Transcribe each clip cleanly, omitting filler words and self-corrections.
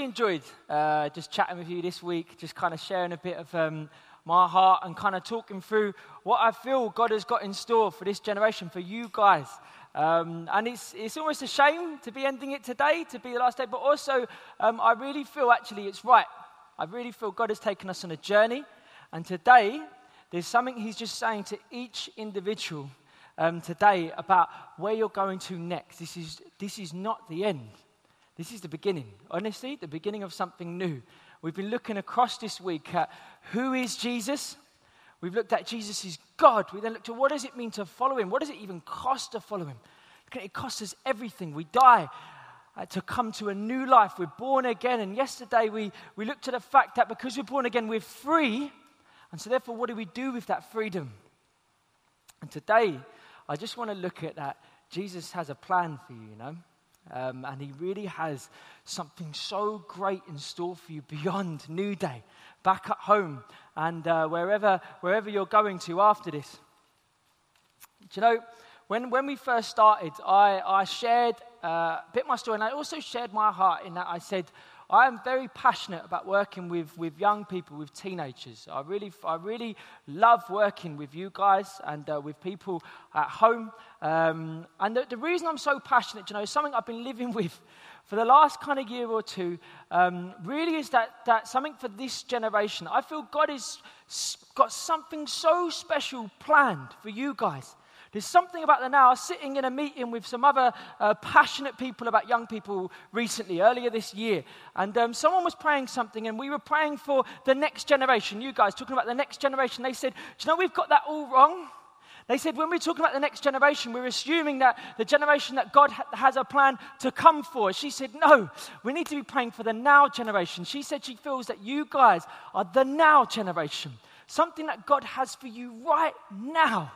really enjoyed just chatting with you this week, just kind of sharing a bit of my heart and kind of talking through what I feel God has got in store for this generation, for you guys. And it's almost a shame to be ending it today, to be the last day, but also I really feel actually it's right. I really feel God has taken us on a journey, and today there's something he's just saying to each individual today about where you're going to next. This is not the end. This is the beginning. Honestly, the beginning of something new. We've been looking across this week at who is Jesus. We've looked at Jesus is God. We then looked at what does it mean to follow him? What does it even cost to follow him? It costs us everything. We die to come to a new life. We're born again. And yesterday we looked at the fact that because we're born again, we're free. And so therefore, what do we do with that freedom? And today, I just want to look at that. Jesus has a plan for you, you know. And he really has something so great in store for you beyond New Day, back at home, and wherever you're going to after this. Do you know, when we first started, I shared a bit my story, and I also shared my heart in that I said, I am very passionate about working with young people, with teenagers. I really love working with you guys and with people at home. And the reason I'm so passionate, you know, is something I've been living with for the last kind of year or two, really is that something for this generation. I feel God has got something so special planned for you guys. There's something about the now. I was sitting in a meeting with some other passionate people about young people recently, earlier this year. And someone was praying something, and we were praying for the next generation. You guys, talking about the next generation. They said, do you know, we've got that all wrong. They said, when we're talking about the next generation, we're assuming that the generation that God has a plan to come for. She said, no, we need to be praying for the now generation. She said she feels that you guys are the now generation. Something that God has for you right now.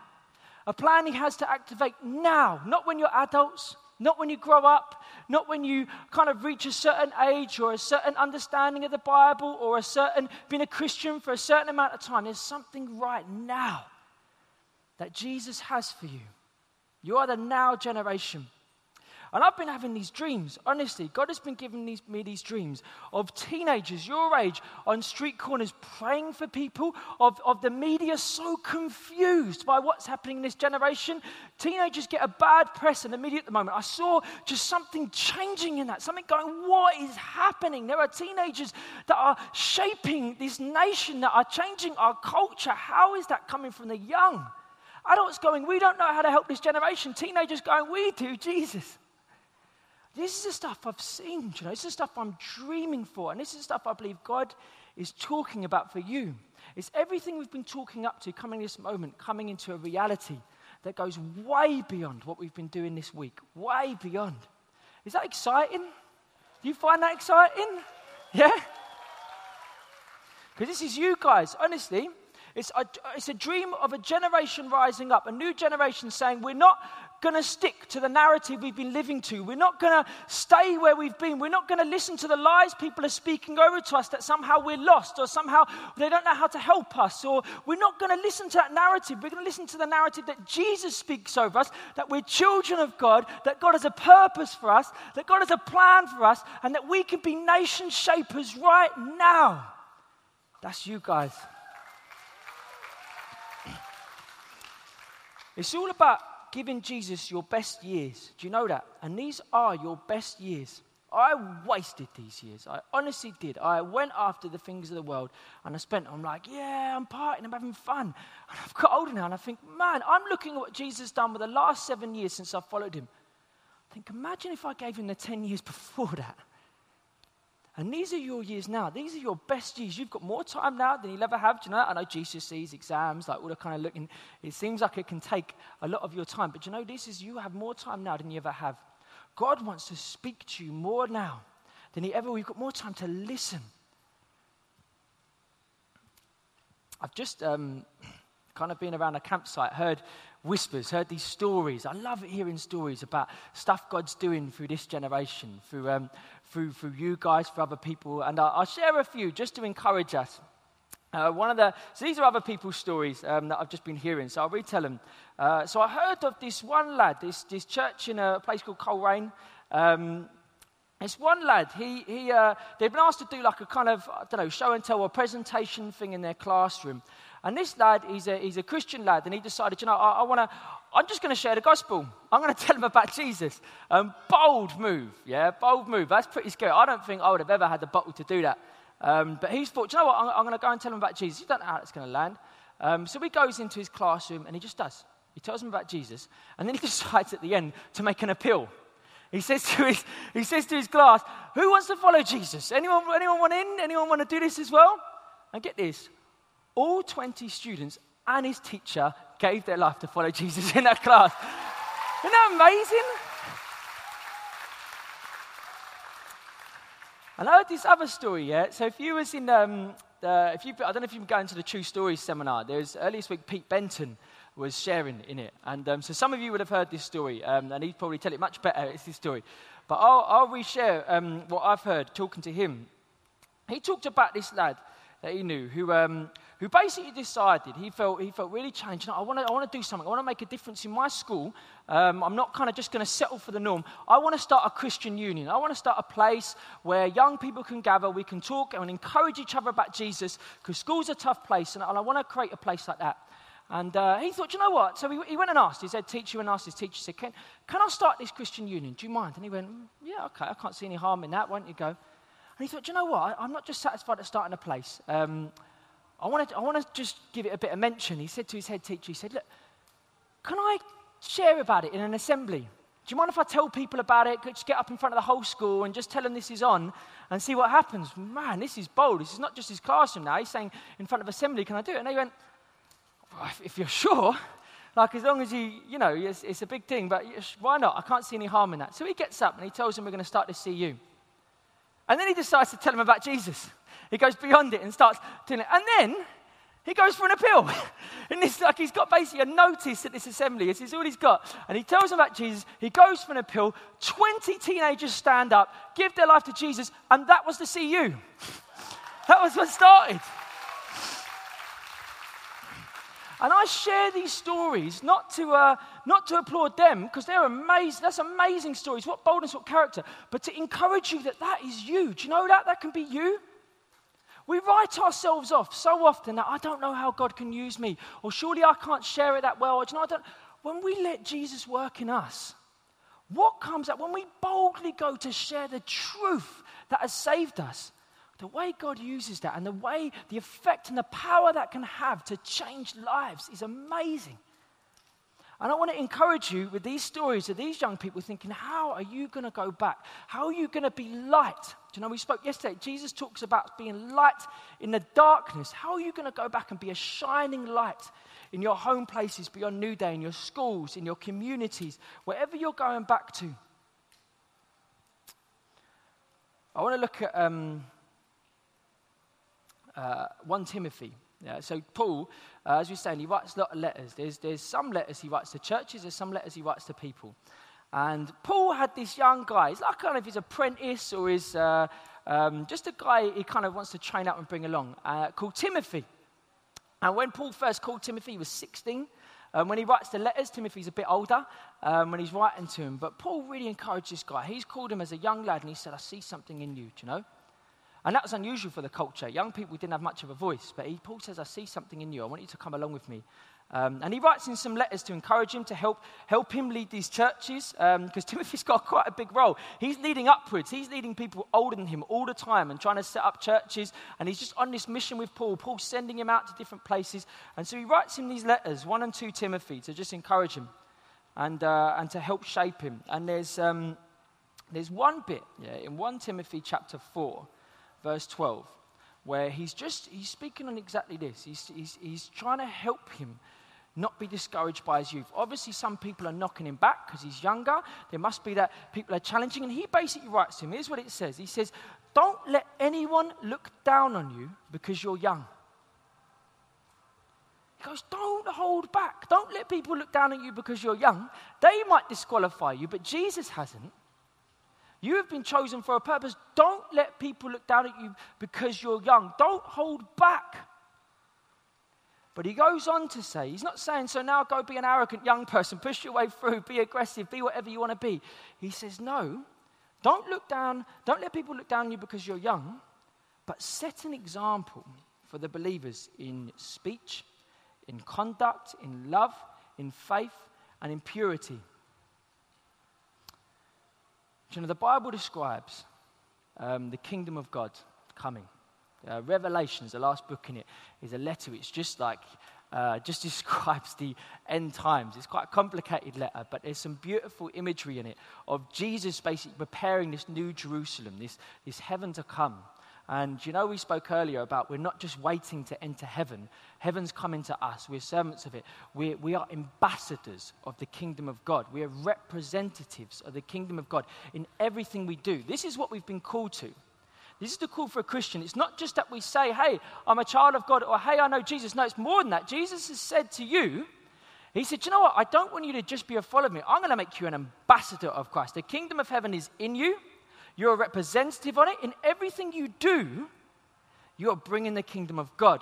A plan he has to activate now, not when you're adults, not when you grow up, not when you kind of reach a certain age or a certain understanding of the Bible or a certain being a Christian for a certain amount of time. There's something right now that Jesus has for you. You are the now generation. And I've been having these dreams, honestly. God has been giving me these dreams of teenagers your age on street corners praying for people, of the media so confused by what's happening in this generation. Teenagers get a bad press in the media at the moment. I saw just something changing in that, something going, what is happening? There are teenagers that are shaping this nation, that are changing our culture. How is that coming from the young? Adults going, we don't know how to help this generation. Teenagers going, we do, Jesus. This is the stuff I've seen, you know. This is the stuff I'm dreaming for. And this is the stuff I believe God is talking about for you. It's everything we've been talking up to coming this moment, coming into a reality that goes way beyond what we've been doing this week. Way beyond. Is that exciting? Do you find that exciting? Yeah? Because this is you guys, honestly. It's a dream of a generation rising up, a new generation saying we're not going to stick to the narrative we've been living to. We're not going to stay where we've been. We're not going to listen to the lies people are speaking over to us that somehow we're lost or somehow they don't know how to help us, or we're not going to listen to that narrative. We're going to listen to the narrative that Jesus speaks over us, that we're children of God, that God has a purpose for us, that God has a plan for us, and that we can be nation shapers right now. That's you guys. It's all about giving Jesus your best years. Do you know that? And these are your best years. I wasted these years. I honestly did. I went after the things of the world and I'm like, yeah, I'm partying, I'm having fun. And I've got older now and I think, man, I'm looking at what Jesus done with the last 7 years since I followed him. I think, imagine if I gave him the 10 years before that. And these are your years now. These are your best years. You've got more time now than you'll ever have. Do you know that? I know GCSEs, exams, like all the kind of looking. It seems like it can take a lot of your time. But you know, this is you have more time now than you ever have. God wants to speak to you more now than he ever will. You've got more time to listen. I've just kind of been around a campsite, heard whispers, heard these stories. I love hearing stories about stuff God's doing through this generation, through you guys, for other people. And I'll share a few just to encourage us. So these are other people's stories that I've just been hearing, so I'll retell them. So I heard of this one lad, this church in a place called Coleraine. It's one lad, they've been asked to do like a kind of, I don't know, show and tell or presentation thing in their classroom. And this lad, he's a Christian lad, and he decided, you know, I'm just going to share the gospel. I'm going to tell him about Jesus. Bold move, yeah, bold move. That's pretty scary. I don't think I would have ever had the bottle to do that. But he's thought, you know what, I'm going to go and tell him about Jesus. You don't know how that's going to land. So he goes into his classroom, and he just does. He tells him about Jesus, and then he decides at the end to make an appeal. He says to his class, who wants to follow Jesus? Anyone want in? Anyone want to do this as well? And get this, all 20 students and his teacher gave their life to follow Jesus in that class. Isn't that amazing? And I heard this other story, yeah? So if you was in, I don't know if you've been going to the True Stories seminar, there's earlier this week Pete Benton was sharing in it. And so some of you would have heard this story, and he'd probably tell it much better, it's his story. But I'll reshare what I've heard talking to him. He talked about this lad that he knew who basically decided, he felt really changed. You know, I want to do something. I want to make a difference in my school. I'm not kind of just going to settle for the norm. I want to start a Christian union. I want to start a place where young people can gather, we can talk and encourage each other about Jesus, because school's a tough place, and I want to create a place like that. And he thought, you know what? So he went and asked. He said, teacher said, can I start this Christian union? Do you mind? And he went, yeah, okay. I can't see any harm in that. Why don't you go? And he thought, you know what? I'm not just satisfied at starting a place. I want to just give it a bit of mention. He said to his head teacher, he said, look, can I share about it in an assembly? Do you mind if I tell people about it? Just get up in front of the whole school and just tell them this is on and see what happens. Man, this is bold. This is not just his classroom now. He's saying in front of assembly, can I do it? And he went, if you're sure, like as long as you know, it's a big thing, but why not? I can't see any harm in that. So he gets up and he tells him we're going to start this CU. And then he decides to tell him about Jesus. He goes beyond it and starts doing it. And then he goes for an appeal. And it's like he's got basically a notice at this assembly. This is all he's got. And he tells him about Jesus. He goes for an appeal. 20 teenagers stand up, give their life to Jesus. And that was the CU. That was what started. And I share these stories not to applaud them, because they're amazing. That's amazing stories. What boldness, what character. But to encourage you that is you. Do you know that? That can be you. We write ourselves off so often that I don't know how God can use me, or surely I can't share it that well. Or, you know, I don't. When we let Jesus work in us, what comes out? When we boldly go to share the truth that has saved us, the way God uses that and the effect and the power that can have to change lives is amazing. And I want to encourage you with these stories of these young people thinking, how are you going to go back? How are you going to be light? Do you know, we spoke yesterday, Jesus talks about being light in the darkness. How are you going to go back and be a shining light in your home places, beyond New Day, in your schools, in your communities, wherever you're going back to? I want to look at 1 Timothy. Yeah, so Paul, as we're saying, he writes a lot of letters. There's some letters he writes to churches, there's some letters he writes to people. And Paul had this young guy, he's like kind of his apprentice or his, just a guy he kind of wants to train up and bring along, called Timothy. And when Paul first called Timothy, he was 16. When he writes the letters, Timothy's a bit older when he's writing to him. But Paul really encouraged this guy. He's called him as a young lad and he said, I see something in you, do you know? And that was unusual for the culture. Young people didn't have much of a voice. But Paul says, I see something in you. I want you to come along with me. And he writes in some letters to encourage him, to help him lead these churches. Because Timothy's got quite a big role. He's leading upwards. He's leading people older than him all the time and trying to set up churches. And he's just on this mission with Paul. Paul's sending him out to different places. And so he writes him these letters, 1 and 2 Timothy, to just encourage him and to help shape him. And there's one bit in 1 Timothy chapter 4. Verse 12, where he's speaking on exactly this. He's trying to help him not be discouraged by his youth. Obviously, some people are knocking him back because he's younger. There must be that people are challenging. And he basically writes to him, here's what it says. He says, don't let anyone look down on you because you're young. He goes, don't hold back. Don't let people look down on you because you're young. They might disqualify you, but Jesus hasn't. You have been chosen for a purpose. Don't let people look down at you because you're young. Don't hold back. But he goes on to say, he's not saying, so now go be an arrogant young person, push your way through, be aggressive, be whatever you want to be. He says, no, Don't look down, don't let people look down on you because you're young, but set an example for the believers in speech, in conduct, in love, in faith, and in purity. You know, the Bible describes the kingdom of God coming. Revelations, the last book in it, is a letter which just describes the end times. It's quite a complicated letter, but there's some beautiful imagery in it of Jesus basically preparing this new Jerusalem, this heaven to come. And you know, we spoke earlier about we're not just waiting to enter heaven. Heaven's coming to us. We're servants of it. We are ambassadors of the kingdom of God. We are representatives of the kingdom of God in everything we do. This is what we've been called to. This is the call for a Christian. It's not just that we say, hey, I'm a child of God, or hey, I know Jesus. No, it's more than that. Jesus has said to you, he said, you know what? I don't want you to just be a follower of me. I'm going to make you an ambassador of Christ. The kingdom of heaven is in you. You're a representative on it. In everything you do, you're bringing the kingdom of God.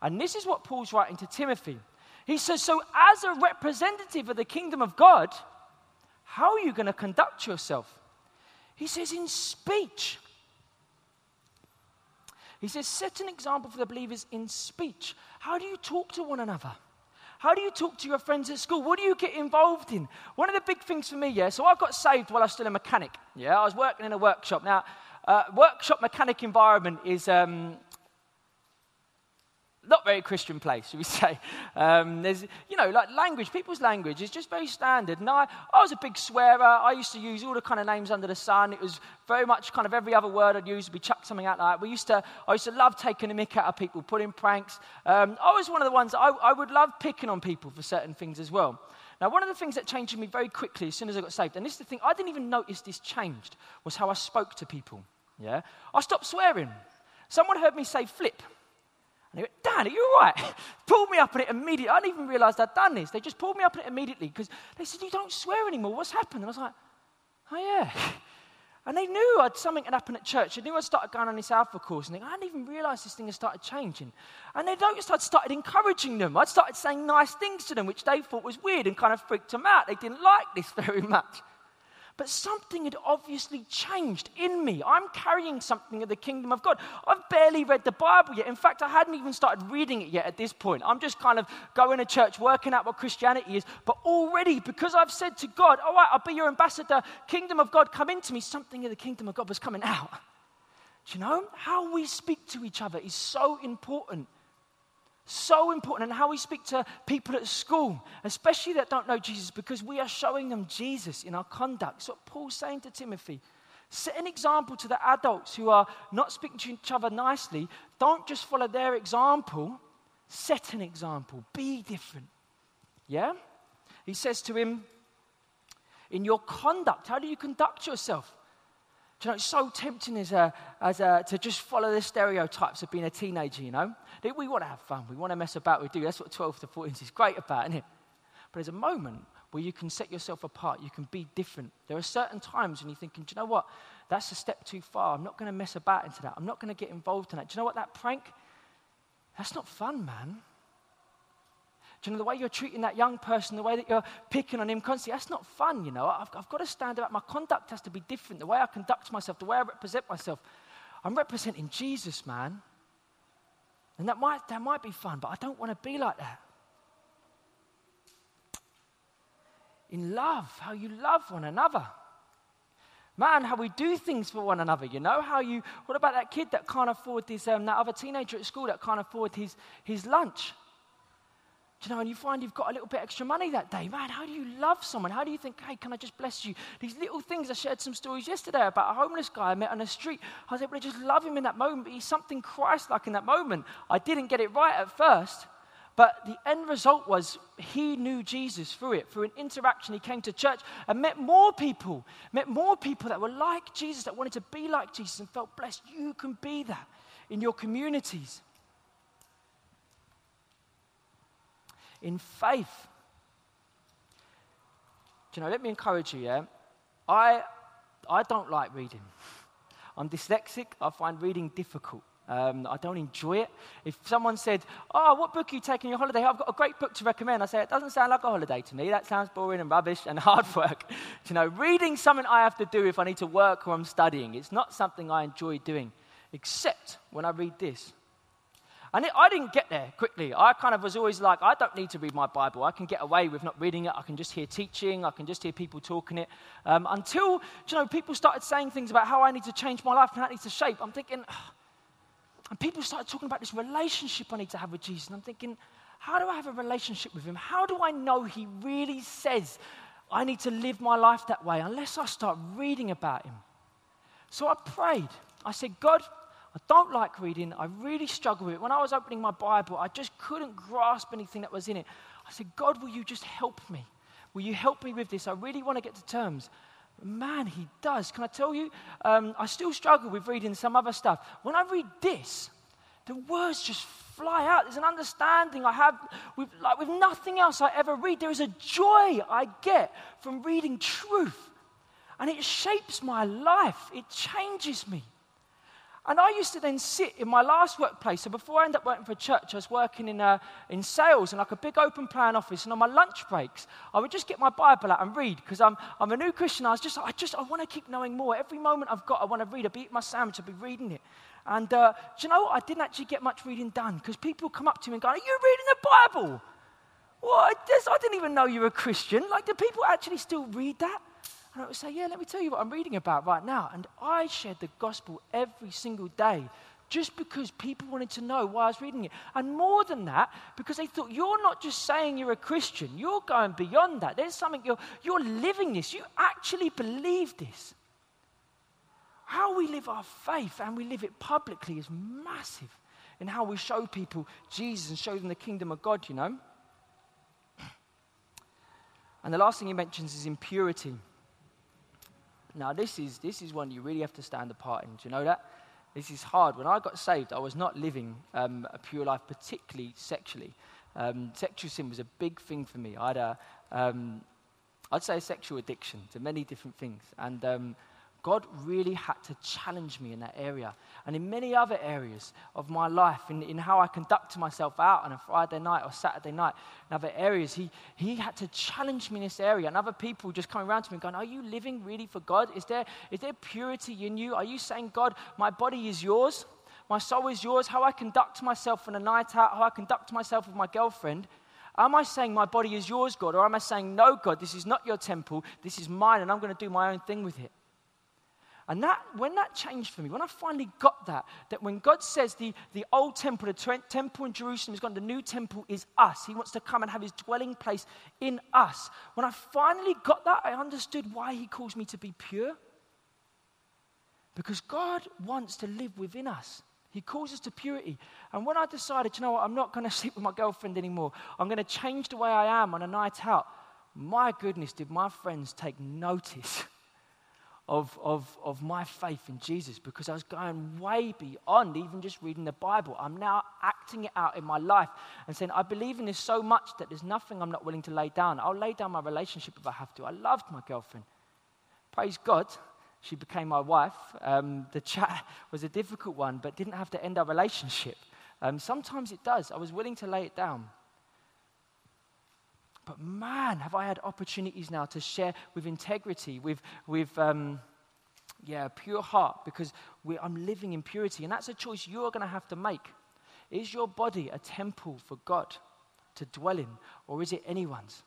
And this is what Paul's writing to Timothy. He says, so as a representative of the kingdom of God, how are you going to conduct yourself? He says, in speech. He says, set an example for the believers in speech. How do you talk to one another? How do you talk to your friends at school? What do you get involved in? One of the big things for me, yeah, so I got saved while I was still a mechanic. Yeah, I was working in a workshop. Now, workshop mechanic environment is not very Christian place, should we say. There's, you know, like language, people's language is just very standard. And I was a big swearer. I used to use all the kind of names under the sun. It was very much kind of every other word I'd use would be chucked something out like that. I used to love taking a mick out of people, putting pranks. I was one of the ones, I would love picking on people for certain things as well. Now, one of the things that changed me very quickly as soon as I got saved, and this is the thing, I didn't even notice this changed, was how I spoke to people, yeah? I stopped swearing. Someone heard me say flip. And he went, Dan, are you all right? Pulled me up on it immediately. I didn't even realise I'd done this. They just pulled me up on it immediately because they said, you don't swear anymore. What's happened? And I was like, oh, yeah. And they knew something had happened at church. They knew I'd started going on this Alpha course. And they I didn't even realise this thing had started changing. And they noticed I'd started encouraging them. I'd started saying nice things to them, which they thought was weird and kind of freaked them out. They didn't like this very much. But something had obviously changed in me. I'm carrying something of the kingdom of God. I've barely read the Bible yet. In fact, I hadn't even started reading it yet at this point. I'm just kind of going to church, working out what Christianity is. But already, because I've said to God, all right, I'll be your ambassador, kingdom of God, come into me, something of the kingdom of God was coming out. Do you know? How we speak to each other is so important. So important, and how we speak to people at school, especially that don't know Jesus, because we are showing them Jesus in our conduct. That's what Paul's saying to Timothy. Set an example to the adults who are not speaking to each other nicely. Don't just follow their example. Set an example. Be different. Yeah? He says to him, in your conduct, how do you conduct yourself? Do you know, it's so tempting to just follow the stereotypes of being a teenager, you know. We want to have fun. We want to mess about. We do. That's what 12 to 14 is great about, isn't it? But there's a moment where you can set yourself apart. You can be different. There are certain times when you're thinking, do you know what? That's a step too far. I'm not going to mess about into that. I'm not going to get involved in that. Do you know what? That prank, that's not fun, man. Do you know, the way you're treating that young person, the way that you're picking on him constantly, that's not fun, you know. I've got to stand up. My conduct has to be different. The way I conduct myself, the way I represent myself. I'm representing Jesus, man. And that might be fun, but I don't want to be like that. In love, how you love one another. Man, how we do things for one another, you know? What about that kid that can't afford that other teenager at school that can't afford his lunch? Do you know, and you find you've got a little bit extra money that day. Man, how do you love someone? How do you think, hey, can I just bless you? These little things, I shared some stories yesterday about a homeless guy I met on the street. I was able to just love him in that moment, but he's something Christ-like in that moment. I didn't get it right at first, but the end result was he knew Jesus through it. Through an interaction, he came to church and met more people that were like Jesus, that wanted to be like Jesus and felt blessed. You can be that in your communities. In faith. Do you know, let me encourage you, yeah? I don't like reading. I'm dyslexic. I find reading difficult. I don't enjoy it. If someone said, oh, what book are you taking on your holiday? I've got a great book to recommend. I say, it doesn't sound like a holiday to me. That sounds boring and rubbish and hard work. You know, reading's something I have to do if I need to work or I'm studying. It's not something I enjoy doing, except when I read this. And I didn't get there quickly. I kind of was always like, I don't need to read my Bible. I can get away with not reading it. I can just hear teaching. I can just hear people talking it. Until, you know, people started saying things about how I need to change my life and how it needs to shape. I'm thinking, oh. And people started talking about this relationship I need to have with Jesus. And I'm thinking, how do I have a relationship with him? How do I know he really says I need to live my life that way unless I start reading about him? So I prayed. I said, God, I don't like reading. I really struggle with it. When I was opening my Bible, I just couldn't grasp anything that was in it. I said, God, will you just help me? Will you help me with this? I really want to get to terms. Man, he does. Can I tell you? I still struggle with reading some other stuff. When I read this, the words just fly out. There's an understanding I have with nothing else I ever read. There is a joy I get from reading truth. And it shapes my life. It changes me. And I used to then sit in my last workplace. So before I ended up working for a church, I was working in sales in like a big open plan office. And on my lunch breaks, I would just get my Bible out and read because I'm a new Christian. I was just like, I want to keep knowing more. Every moment I've got, I want to read. I'll be eating my sandwich. I'll be reading it. And do you know, I didn't actually get much reading done because people come up to me and go, are you reading the Bible? Well, I didn't even know you were a Christian. Like, do people actually still read that? And I would say, yeah, let me tell you what I'm reading about right now. And I shared the gospel every single day just because people wanted to know why I was reading it. And more than that, because they thought, you're not just saying you're a Christian. You're going beyond that. There's something, you're living this. You actually believe this. How we live our faith and we live it publicly is massive in how we show people Jesus and show them the kingdom of God, you know. And the last thing he mentions is impurity. Now, this is one you really have to stand apart in. Do you know that? This is hard. When I got saved, I was not living a pure life, particularly sexually. Sexual sin was a big thing for me. I had I'd say a sexual addiction to many different things. And God really had to challenge me in that area. And in many other areas of my life, in how I conduct myself out on a Friday night or Saturday night, in other areas, he had to challenge me in this area. And other people just coming around to me and going, are you living really for God? Is there purity in you? Are you saying, God, my body is yours? My soul is yours? How I conduct myself on a night out, how I conduct myself with my girlfriend, am I saying my body is yours, God? Or am I saying, no, God, this is not your temple, this is mine, and I'm going to do my own thing with it? And that, when that changed for me, when I finally got that when God says the old temple, the temple in Jerusalem is gone, the new temple is us. He wants to come and have his dwelling place in us. When I finally got that, I understood why he calls me to be pure. Because God wants to live within us. He calls us to purity. And when I decided, you know what, I'm not going to sleep with my girlfriend anymore. I'm going to change the way I am on a night out. My goodness, did my friends take notice of my faith in Jesus, because I was going way beyond even just reading the Bible. I'm now acting it out in my life and saying, I believe in this so much that there's nothing I'm not willing to lay down. I'll lay down my relationship if I have to. I loved my girlfriend. Praise God, she became my wife. The chat was a difficult one, but didn't have to end our relationship. Sometimes it does. I was willing to lay it down. But man, have I had opportunities now to share with integrity, with pure heart, because I'm living in purity. And that's a choice you're going to have to make. Is your body a temple for God to dwell in, or is it anyone's?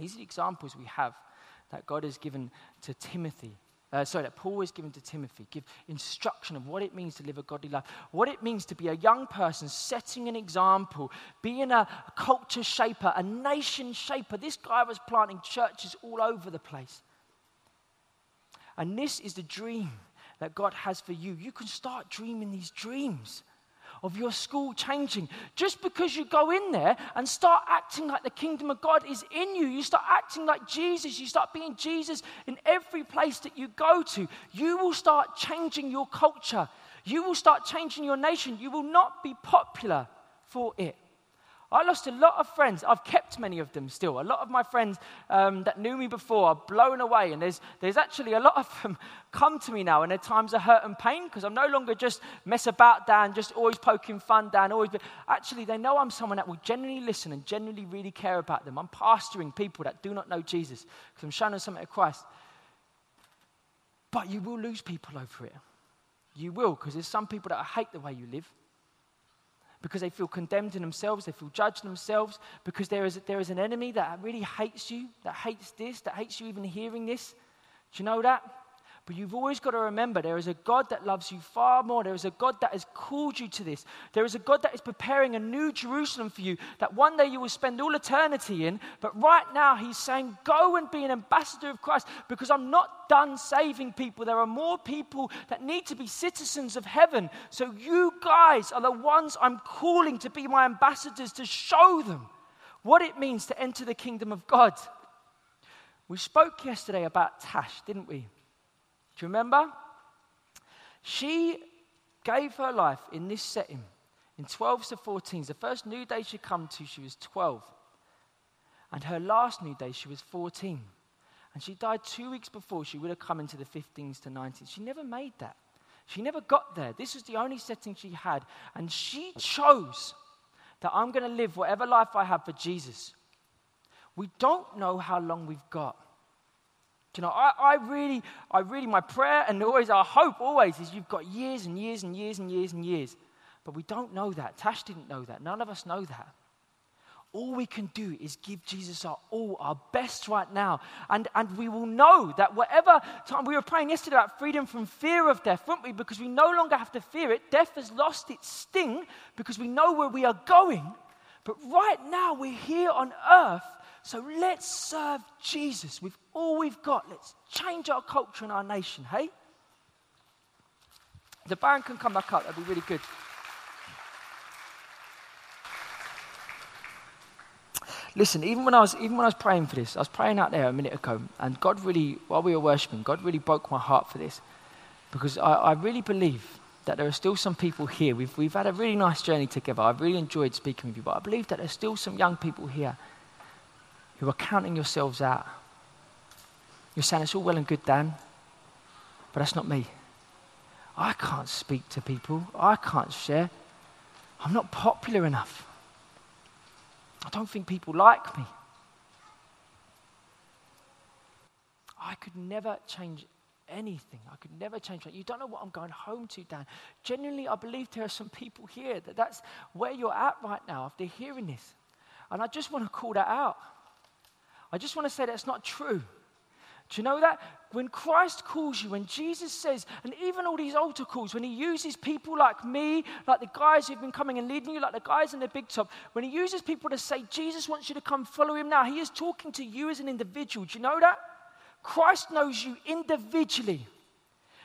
These are the examples we have that God has given to Timothy. That Paul is given to Timothy. Give instruction of what it means to live a godly life, what it means to be a young person setting an example, being a culture shaper, a nation shaper. This guy was planting churches all over the place. And this is the dream that God has for you. You can start dreaming these dreams of your school changing. Just because you go in there and start acting like the kingdom of God is in you, you start acting like Jesus, you start being Jesus in every place that you go to, you will start changing your culture. You will start changing your nation. You will not be popular for it. I lost a lot of friends. I've kept many of them still. A lot of my friends that knew me before are blown away, and there's actually a lot of them come to me now in their times of hurt and pain, because I'm no longer just mess about, Dan, just always poking fun, Dan, always. But actually, they know I'm someone that will genuinely listen and genuinely really care about them. I'm pastoring people that do not know Jesus because I'm showing them something of Christ. But you will lose people over it. You will, because there's some people that hate the way you live, because they feel condemned in themselves, they feel judged in themselves, because there is an enemy that really hates you, that hates this, that hates you even hearing this. Do you know that? But you've always got to remember, there is a God that loves you far more. There is a God that has called you to this. There is a God that is preparing a new Jerusalem for you, that one day you will spend all eternity in. But right now he's saying, go and be an ambassador of Christ, because I'm not done saving people. There are more people that need to be citizens of heaven. So you guys are the ones I'm calling to be my ambassadors, to show them what it means to enter the kingdom of God. We spoke yesterday about Tash, didn't we? Do you remember? She gave her life in this setting, in 12s to 14s. The first new day she come to, she was 12. And her last new day, she was 14. And she died 2 weeks before she would have come into the 15s to 19s. She never made that. She never got there. This was the only setting she had. And she chose that I'm going to live whatever life I have for Jesus. We don't know how long we've got. You know, I really, my prayer and always our hope always is you've got years and years and years and years and years. But we don't know that. Tash didn't know that. None of us know that. All we can do is give Jesus our all, our best right now. And we will know that whatever time, we were praying yesterday about freedom from fear of death, weren't we? Because we no longer have to fear it. Death has lost its sting because we know where we are going. But right now we're here on earth. So let's serve Jesus with all we've got. Let's change our culture and our nation, hey? The band can come back up. That'd be really good. Listen, even when I was praying for this, I was praying out there a minute ago, and God really, while we were worshiping, God really broke my heart for this, because I really believe that there are still some people here. We've had a really nice journey together. I've really enjoyed speaking with you, but I believe that there's still some young people here who are counting yourselves out. You're saying, it's all well and good, Dan, but that's not me. I can't speak to people. I can't share. I'm not popular enough. I don't think people like me. I could never change anything. I could never change that. You don't know what I'm going home to, Dan. Genuinely, I believe there are some people here that's where you're at right now after hearing this. And I just want to call that out. I just want to say that's not true. Do you know that? When Christ calls you, when Jesus says, and even all these altar calls, when he uses people like me, like the guys who've been coming and leading you, like the guys in the big top, when he uses people to say, Jesus wants you to come follow him now, he is talking to you as an individual. Do you know that? Christ knows you individually.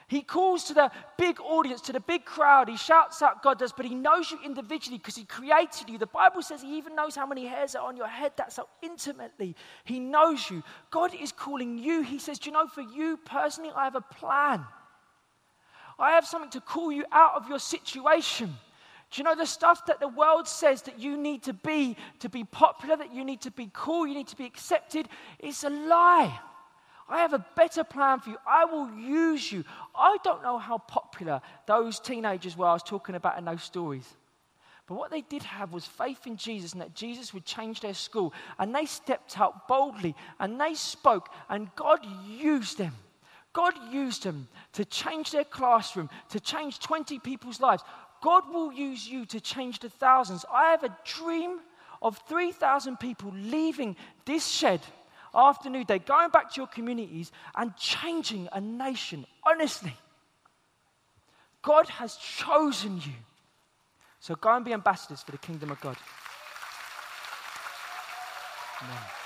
He calls to the big audience, to the big crowd. He shouts out, God does, but he knows you individually because he created you. The Bible says he even knows how many hairs are on your head. That's how intimately he knows you. God is calling you. He says, do you know, for you personally, I have a plan. I have something to call you out of your situation. Do you know the stuff that the world says that you need to be popular, that you need to be cool, you need to be accepted? It's a lie. I have a better plan for you. I will use you. I don't know how popular those teenagers were I was talking about in those stories. But what they did have was faith in Jesus and that Jesus would change their school. And they stepped out boldly and they spoke and God used them. God used them to change their classroom, to change 20 people's lives. God will use you to change the thousands. I have a dream of 3,000 people leaving this shed after New Day, going back to your communities and changing a nation. Honestly, God has chosen you. So go and be ambassadors for the kingdom of God. Amen.